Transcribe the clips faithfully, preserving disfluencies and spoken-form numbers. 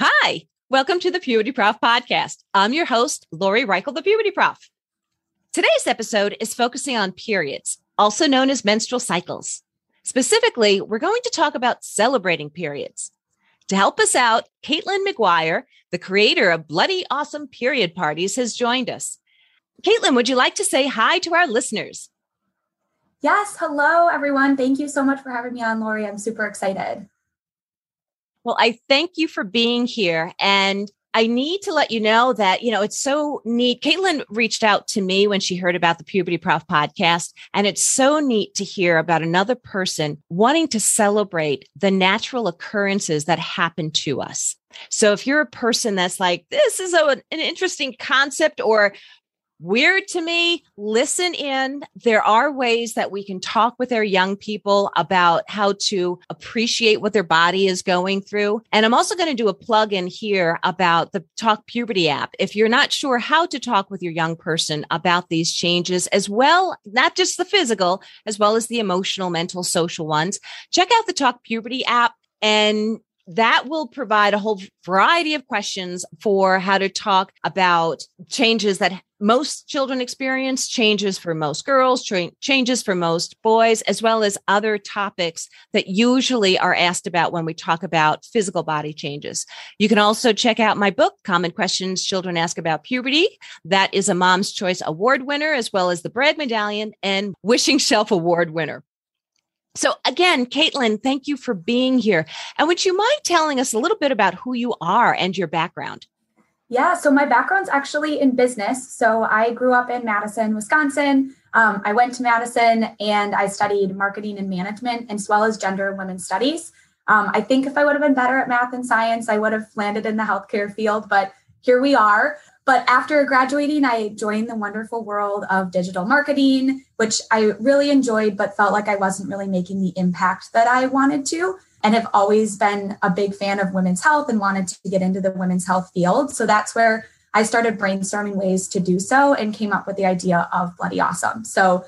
Hi, welcome to the Puberty Prof podcast. I'm your host, Lori Reichel, the Puberty Prof. Today's episode is focusing on periods, also known as menstrual cycles. Specifically, we're going to talk about celebrating periods. To help us out, Caitlin McGuire, the creator of Bloody Awesome Period Parties, has joined us. Caitlin, would you like to say hi to our listeners? Yes. Hello, everyone. Thank you so much for having me on, Lori. I'm super excited. Well, I thank you for being here. And I need to let you know that, you know, it's so neat. Caitlin reached out to me when she heard about the Puberty Prof podcast, and it's so neat to hear about another person wanting to celebrate the natural occurrences that happen to us. So if you're a person that's like, this is a, an interesting concept or weird to me, listen in. There are ways that we can talk with our young people about how to appreciate what their body is going through. And I'm also going to do a plug in here about the Talk Puberty app. If you're not sure how to talk with your young person about these changes, as well, not just the physical, as well as the emotional, mental, social ones, check out the Talk Puberty app, and that will provide a whole variety of questions for how to talk about changes that most children experience, changes for most girls, tra- changes for most boys, as well as other topics that usually are asked about when we talk about physical body changes. You can also check out my book, Common Questions Children Ask About Puberty. That is a Mom's Choice Award winner, as well as the Bread Medallion and Wishing Shelf Award winner. So again, Caitlin, thank you for being here. And would you mind telling us a little bit about who you are and your background? Yeah, so my background's actually in business. So I grew up in Madison, Wisconsin. Um, I went to Madison and I studied marketing and management, as well as gender and women's studies. Um, I think if I would have been better at math and science, I would have landed in the healthcare field, but here we are. But after graduating, I joined the wonderful world of digital marketing, which I really enjoyed, but felt like I wasn't really making the impact that I wanted to, and have always been a big fan of women's health and wanted to get into the women's health field. So that's where I started brainstorming ways to do so and came up with the idea of Bloody Awesome. So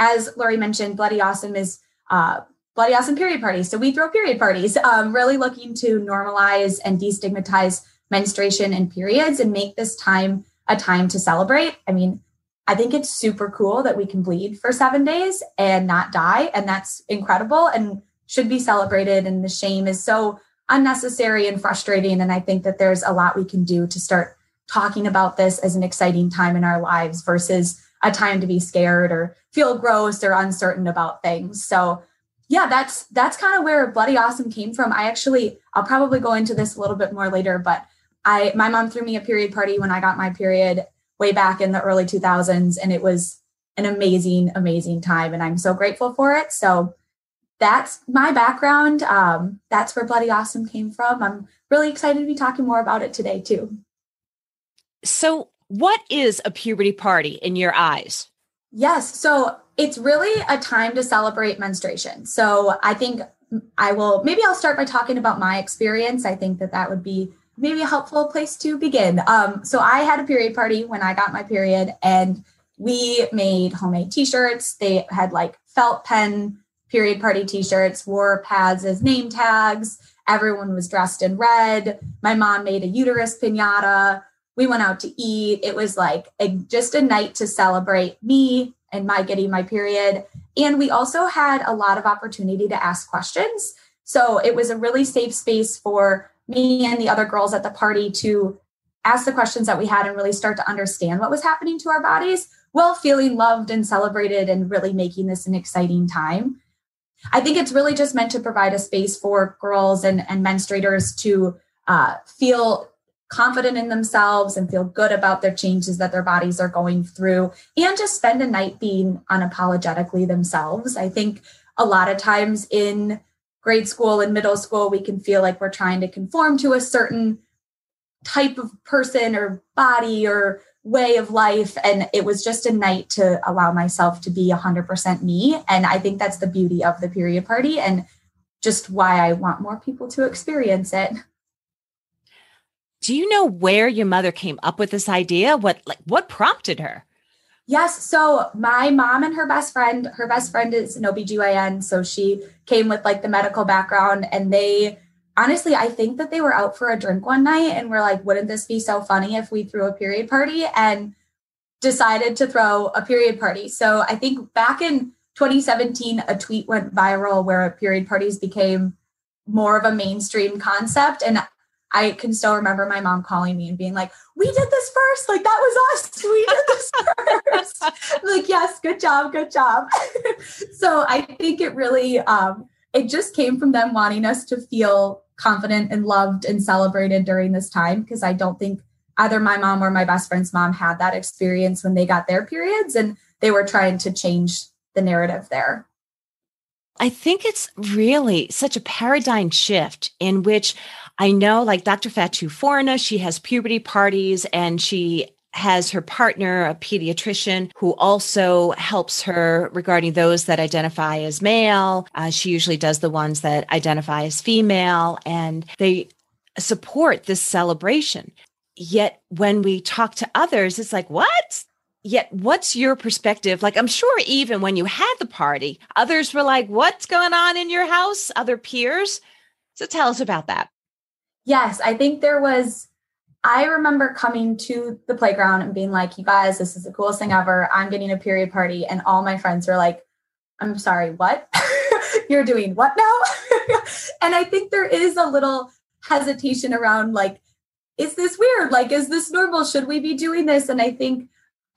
as Lori mentioned, Bloody Awesome is uh, Bloody Awesome Period Parties. So we throw period parties, um, really looking to normalize and destigmatize menstruation and periods and make this time a time to celebrate. I mean, I think it's super cool that we can bleed for seven days and not die. And that's incredible and should be celebrated. And the shame is so unnecessary and frustrating. And I think that there's a lot we can do to start talking about this as an exciting time in our lives versus a time to be scared or feel gross or uncertain about things. So yeah, that's, that's kind of where Bloody Awesome came from. I actually, I'll probably go into this a little bit more later, but I, my mom threw me a period party when I got my period way back in the early two thousands. And it was an amazing, amazing time. And I'm so grateful for it. So that's my background. Um, that's where Bloody Awesome came from. I'm really excited to be talking more about it today too. So what is a puberty party in your eyes? Yes. So it's really a time to celebrate menstruation. So I think I will, maybe I'll start by talking about my experience. I think that that would be maybe a helpful place to begin. Um, so I had a period party when I got my period, and we made homemade t-shirts. They had like felt pen period party t-shirts, wore pads as name tags. Everyone was dressed in red. My mom made a uterus piñata. We went out to eat. It was like a, just a night to celebrate me and my getting my period. And we also had a lot of opportunity to ask questions. So it was a really safe space for me and the other girls at the party to ask the questions that we had and really start to understand what was happening to our bodies while feeling loved and celebrated and really making this an exciting time. I think it's really just meant to provide a space for girls and, and menstruators to uh, feel confident in themselves and feel good about their changes that their bodies are going through, and just spend a night being unapologetically themselves. I think a lot of times in grade school and middle school, we can feel like we're trying to conform to a certain type of person or body or way of life. And it was just a night to allow myself to be one hundred percent me. And I think that's the beauty of the period party and just why I want more people to experience it. Do you know where your mother came up with this idea? What, like, what prompted her? Yes. So my mom and her best friend, her best friend is an O B G Y N. So she came with like the medical background, and they, honestly, I think that they were out for a drink one night and were like, wouldn't this be so funny if we threw a period party, and decided to throw a period party. So I think back in twenty seventeen, a tweet went viral where period parties became more of a mainstream concept. And I can still remember my mom calling me and being like, we did this first. Like, that was us. We did this first. Like, yes, good job. Good job. So I think it really, um, it just came from them wanting us to feel confident and loved and celebrated during this time. Because I don't think either my mom or my best friend's mom had that experience when they got their periods, and they were trying to change the narrative there. I think it's really such a paradigm shift in which I know, like Doctor Fatu Forna, she has puberty parties, and she has her partner, a pediatrician, who also helps her regarding those that identify as male. Uh, she usually does the ones that identify as female, and they support this celebration. Yet when we talk to others, it's like, what? Yet, what's your perspective? Like, I'm sure even when you had the party, others were like, what's going on in your house? Other peers. So tell us about that. Yes, I think there was, I remember coming to the playground and being like, you guys, this is the coolest thing ever. I'm getting a period party. And all my friends were like, I'm sorry, what? You're doing what now? And I think there is a little hesitation around like, is this weird? Like, is this normal? Should we be doing this? And I think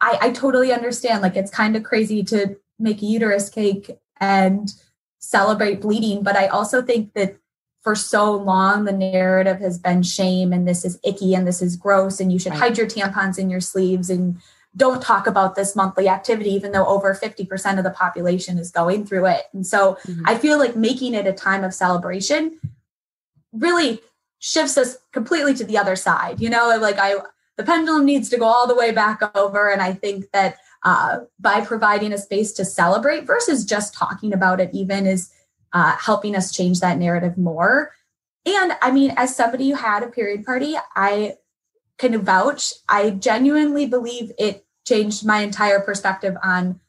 I, I totally understand. Like, it's kind of crazy to make a uterus cake and celebrate bleeding. But I also think that for so long, the narrative has been shame, and this is icky, and this is gross, and you should hide your tampons in your sleeves and don't talk about this monthly activity, even though over fifty percent of the population is going through it. And so mm-hmm. I feel like making it a time of celebration really shifts us completely to the other side. You know, like I... The pendulum needs to go all the way back over. And I think that uh, by providing a space to celebrate versus just talking about it even is uh, helping us change that narrative more. And I mean, as somebody who had a period party, I can vouch, I genuinely believe it changed my entire perspective on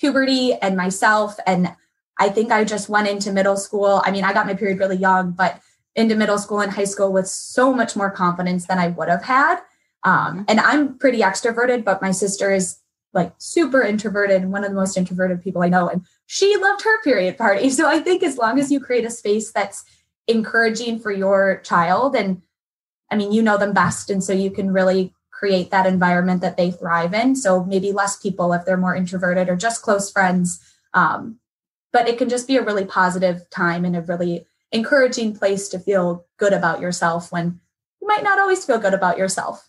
puberty and myself. And I think I just went into middle school. I mean, I got my period really young, but into middle school and high school with so much more confidence than I would have had. Um, and I'm pretty extroverted, but my sister is like super introverted, one of the most introverted people I know. And she loved her period party. So I think as long as you create a space that's encouraging for your child, and I mean, you know them best. And so you can really create that environment that they thrive in. So maybe less people if they're more introverted or just close friends. Um, but it can just be a really positive time and a really encouraging place to feel good about yourself when you might not always feel good about yourself.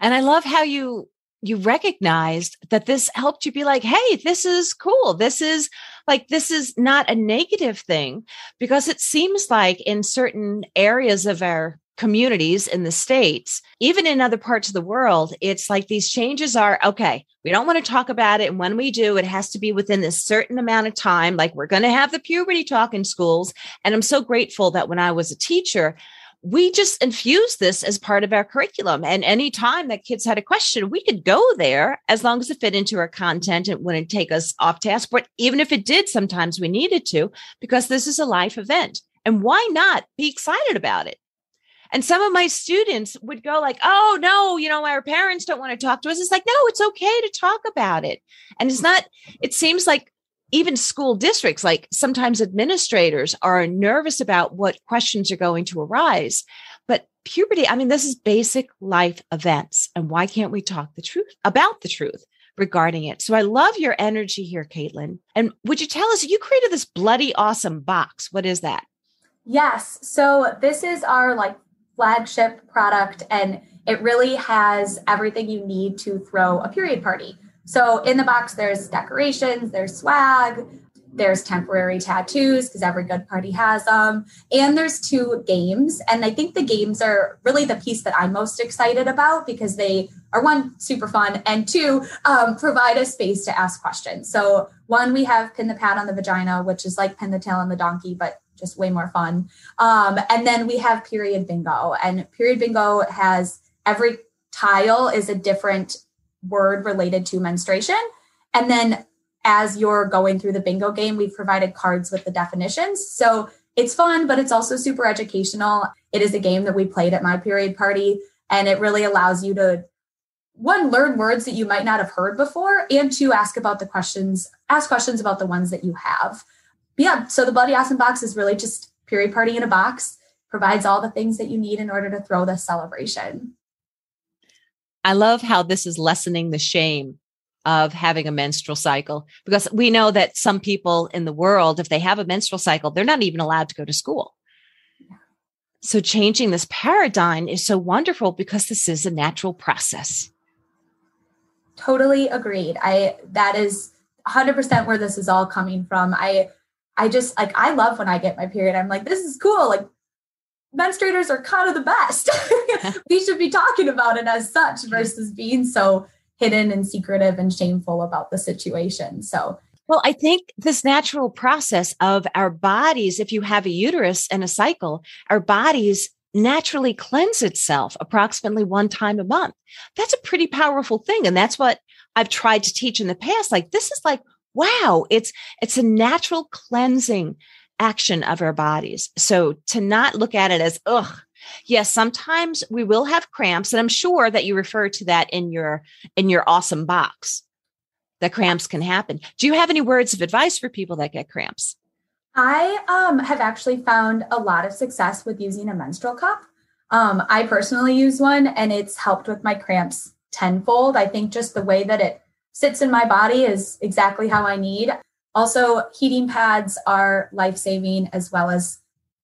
And I love how you you recognized that this helped you be like, hey, this is cool. This is like, this is not a negative thing, because it seems like in certain areas of our communities in the States, even in other parts of the world, it's like these changes are, okay, we don't want to talk about it. And when we do, it has to be within this certain amount of time. Like, we're going to have the puberty talk in schools. And I'm so grateful that when I was a teacher, we just infused this as part of our curriculum. And any time that kids had a question, we could go there as long as it fit into our content. It wouldn't take us off task. But even if it did, sometimes we needed to, because this is a life event. And why not be excited about it? And some of my students would go like, oh, no, you know, our parents don't want to talk to us. It's like, no, it's okay to talk about it. And it's not, it seems like even school districts, like sometimes administrators are nervous about what questions are going to arise. But puberty, I mean, this is basic life events. And why can't we talk the truth about the truth regarding it? So I love your energy here, Caitlin. And would you tell us, you created this Bloody Awesome box. What is that? Yes. So this is our like flagship product, and it really has everything you need to throw a period party. So in the box, there's decorations, there's swag, There's temporary tattoos because every good party has them. And there's two games. And I think the games are really the piece that I'm most excited about because they are, one, super fun, and two, um, provide a space to ask questions. So one, we have Pin the Pat on the Vagina, which is like Pin the Tail on the Donkey, but just way more fun. Um, and then we have Period Bingo. And Period Bingo has every tile is a different word related to menstruation. And then as you're going through the bingo game, we've provided cards with the definitions. So it's fun, but it's also super educational. It is a game that we played at my period party, and it really allows you to, one, learn words that you might not have heard before, and two, ask about the questions, ask questions about the ones that you have. But yeah, so the Bloody Awesome Box is really just period party in a box, provides all the things that you need in order to throw the celebration. I love how this is lessening the shame of having a menstrual cycle, because we know that some people in the world, if they have a menstrual cycle, they're not even allowed to go to school. So changing this paradigm is so wonderful because this is a natural process. Totally agreed. I, that is one hundred percent where this is all coming from. I, I just like, I love when I get my period. I'm like, this is cool. Like, menstruators are kind of the best. We should be talking about it as such versus being so hidden and secretive and shameful about the situation. So, well, I think this natural process of our bodies, if you have a uterus and a cycle, our bodies naturally cleanse itself approximately one time a month. That's a pretty powerful thing. And that's what I've tried to teach in the past. Like, this is like, wow, it's, it's a natural cleansing action of our bodies. So to not look at it as, ugh, yes, sometimes we will have cramps. And I'm sure that you refer to that in your, in your awesome box, that cramps can happen. Do you have any words of advice for people that get cramps? I um, have actually found a lot of success with using a menstrual cup. Um, I personally use one, and it's helped with my cramps tenfold. I think just the way that it sits in my body is exactly how I need. Also, heating pads are life-saving, as well as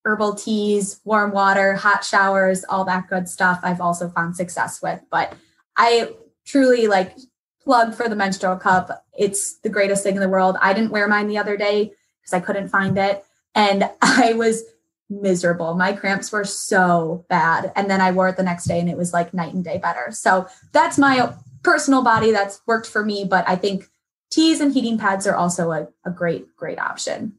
herbal teas, warm water, hot showers, all that good stuff I've also found success with. But I truly, like, plug for the menstrual cup. It's the greatest thing in the world. I didn't wear mine the other day because I couldn't find it, and I was miserable. My cramps were so bad. And then I wore it the next day, and it was like night and day better. So that's my personal body. That's worked for me. But I think teas and heating pads are also a, a great, great option.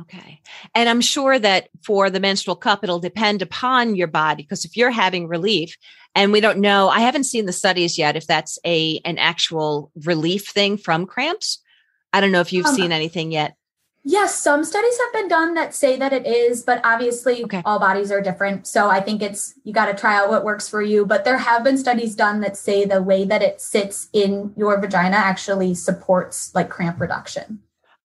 Okay. And I'm sure that for the menstrual cup, it'll depend upon your body, because if you're having relief, and we don't know, I haven't seen the studies yet, if that's a, an actual relief thing from cramps. I don't know if you've um, seen anything yet. Yes. Some studies have been done that say that it is, but obviously okay. All bodies are different. So I think it's, you got to try out what works for you, but there have been studies done that say the way that it sits in your vagina actually supports like cramp reduction.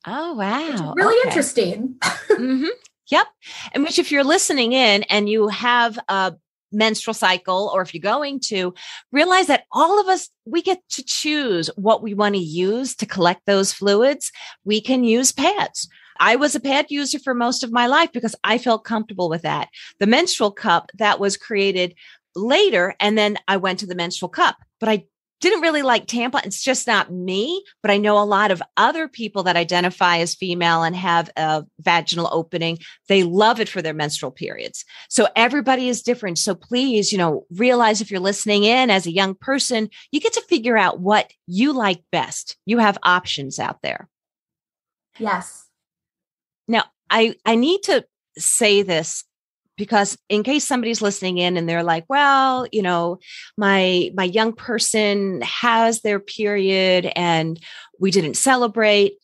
Oh, wow. Really okay. Interesting. Mm-hmm. Yep. And which, if you're listening in and you have a menstrual cycle, or if you're going to, realize that all of us, we get to choose what we want to use to collect those fluids. We can use pads. I was a pad user for most of my life because I felt comfortable with that. The menstrual cup, that was created later, and then I went to the menstrual cup, but I didn't really like tampons. It's just not me, but I know a lot of other people that identify as female and have a vaginal opening. They love it for their menstrual periods. So everybody is different. So please, you know, realize if you're listening in as a young person, you get to figure out what you like best. You have options out there. Yes. Now, I, I need to say this, because in case somebody's listening in and they're like, well, you know, my, my young person has their period and we didn't celebrate.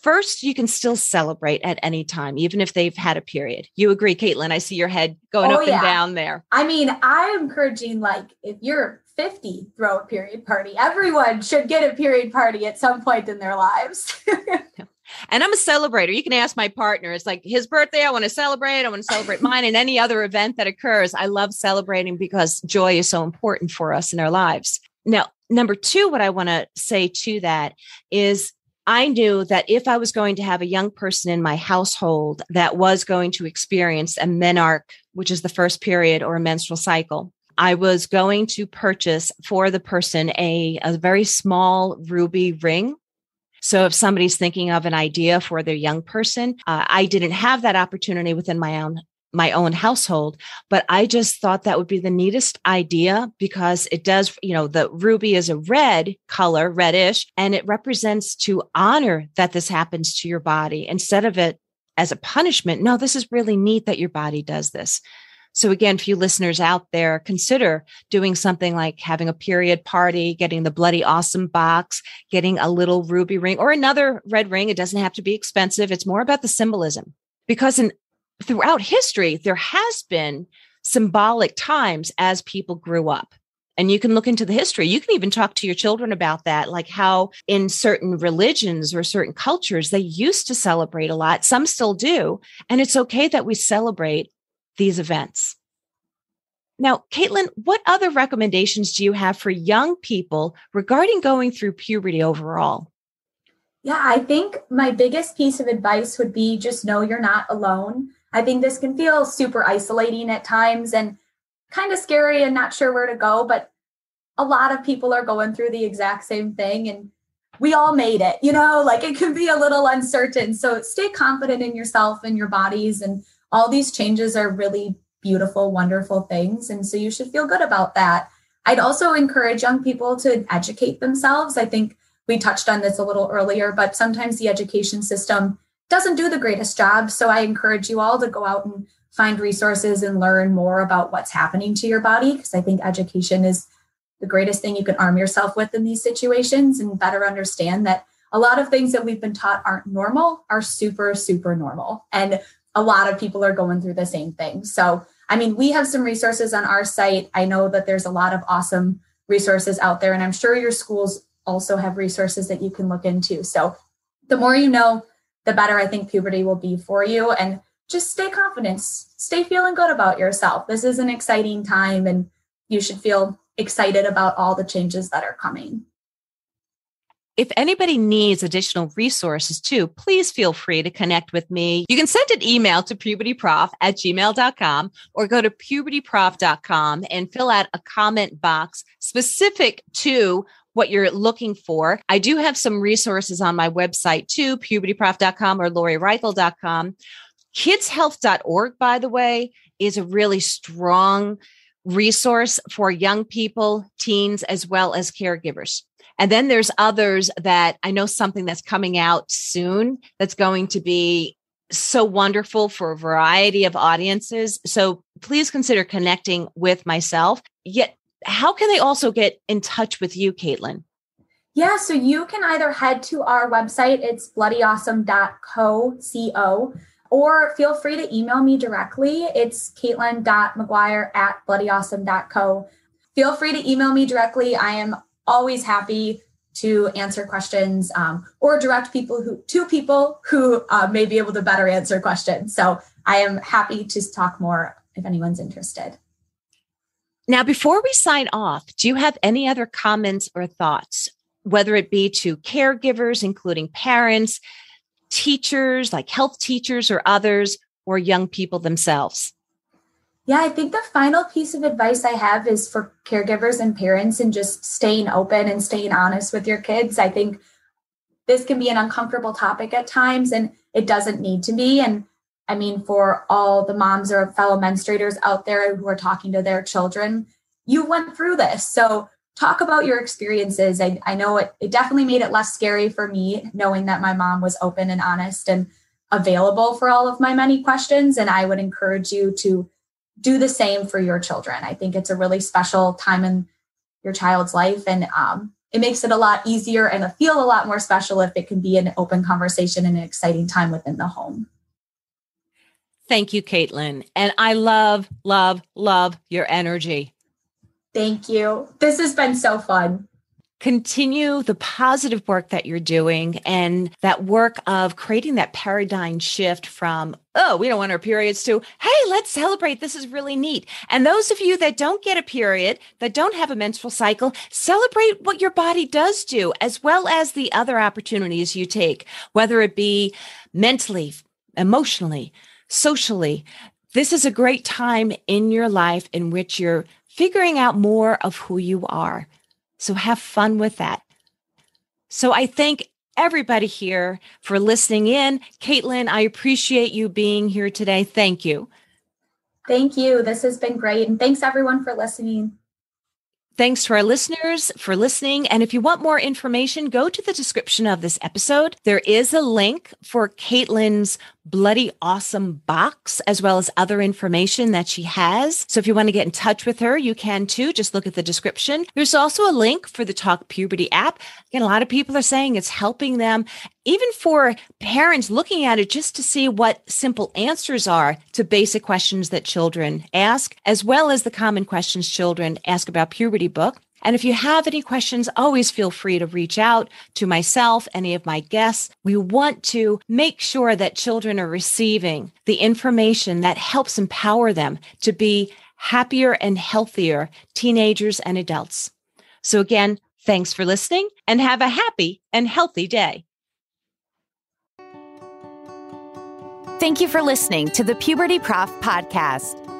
First, you can still celebrate at any time, even if they've had a period. You agree, Caitlin? I see your head going oh, up yeah. and down there. I mean, I'm encouraging, like, if you're fifty, throw a period party. Everyone should get a period party at some point in their lives. And I'm a celebrator. You can ask my partner. It's like his birthday. I want to celebrate. I want to celebrate mine and any other event that occurs. I love celebrating because joy is so important for us in our lives. Now, number two, what I want to say to that is I knew that if I was going to have a young person in my household that was going to experience a menarche, which is the first period or a menstrual cycle, I was going to purchase for the person a, a very small ruby ring. So if somebody's thinking of an idea for their young person, uh, I didn't have that opportunity within my own my own household, but I just thought that would be the neatest idea because it does, you know, the ruby is a red color, reddish, and it represents to honor that this happens to your body instead of it as a punishment. No, this is really neat that your body does this. So again, for you listeners out there, consider doing something like having a period party, getting the Bloody Awesome box, getting a little ruby ring or another red ring. It doesn't have to be expensive. It's more about the symbolism because in throughout history, there has been symbolic times as people grew up. And you can look into the history. You can even talk to your children about that, like how in certain religions or certain cultures, they used to celebrate a lot. Some still do. And it's okay that we celebrate these events. Now, Caitlin, what other recommendations do you have for young people regarding going through puberty overall? Yeah, I think my biggest piece of advice would be just know you're not alone. I think this can feel super isolating at times and kind of scary and not sure where to go, but a lot of people are going through the exact same thing and we all made it, you know, like it can be a little uncertain. So stay confident in yourself and your bodies, and all these changes are really beautiful, wonderful things. And so you should feel good about that. I'd also encourage young people to educate themselves. I think we touched on this a little earlier, but sometimes the education system doesn't do the greatest job. So I encourage you all to go out and find resources and learn more about what's happening to your body, because I think education is the greatest thing you can arm yourself with in these situations and better understand that a lot of things that we've been taught aren't normal are super, super normal. And a lot of people are going through the same thing. So, I mean, we have some resources on our site. I know that there's a lot of awesome resources out there, and I'm sure your schools also have resources that you can look into. So the more you know, the better I think puberty will be for you. And just stay confident, stay feeling good about yourself. This is an exciting time, and you should feel excited about all the changes that are coming. If anybody needs additional resources too, please feel free to connect with me. You can send an email to puberty prof at gmail dot com or go to puberty prof dot com and fill out a comment box specific to what you're looking for. I do have some resources on my website too, puberty prof dot com or lori reichel dot com. kids health dot org, by the way, is a really strong resource for young people, teens, as well as caregivers. And then there's others that I know something that's coming out soon that's going to be so wonderful for a variety of audiences. So please consider connecting with myself. Yet, how can they also get in touch with you, Caitlin? Yeah, so you can either head to our website, it's bloody awesome dot co, or feel free to email me directly. It's caitlin dot mcguire at bloody awesome dot co. Feel free to email me directly. I am always happy to answer questions um, or direct people who to people who uh, may be able to better answer questions. So I am happy to talk more if anyone's interested. Now, before we sign off, do you have any other comments or thoughts, whether it be to caregivers, including parents, teachers, like health teachers or others, or young people themselves? Yeah, I think the final piece of advice I have is for caregivers and parents and just staying open and staying honest with your kids. I think this can be an uncomfortable topic at times, and it doesn't need to be. And I mean, for all the moms or fellow menstruators out there who are talking to their children, you went through this. So talk about your experiences. I, I know it, it definitely made it less scary for me knowing that my mom was open and honest and available for all of my many questions. And I would encourage you to do the same for your children. I think it's a really special time in your child's life, and um, it makes it a lot easier and a feel a lot more special if it can be an open conversation and an exciting time within the home. Thank you, Caitlin. And I love, love, love your energy. Thank you. This has been so fun. Continue the positive work that you're doing and that work of creating that paradigm shift from, oh, we don't want our periods to, hey, let's celebrate. This is really neat. And those of you that don't get a period, that don't have a menstrual cycle, celebrate what your body does do, as well as the other opportunities you take, whether it be mentally, emotionally, socially. This is a great time in your life in which you're figuring out more of who you are. So have fun with that. So I thank everybody here for listening in. Caitlin, I appreciate you being here today. Thank you. Thank you. This has been great. And thanks everyone for listening. Thanks to our listeners for listening. And if you want more information, go to the description of this episode. There is a link for Caitlin's Bloody Awesome box, as well as other information that she has. So if you want to get in touch with her, you can too. Just look at the description. There's also a link for the Talk Puberty app. Again, a lot of people are saying it's helping them. Even for parents looking at it just to see what simple answers are to basic questions that children ask, as well as the Common Questions Children Ask About Puberty book. And if you have any questions, always feel free to reach out to myself, any of my guests. We want to make sure that children are receiving the information that helps empower them to be happier and healthier teenagers and adults. So again, thanks for listening and have a happy and healthy day. Thank you for listening to the Puberty Prof podcast,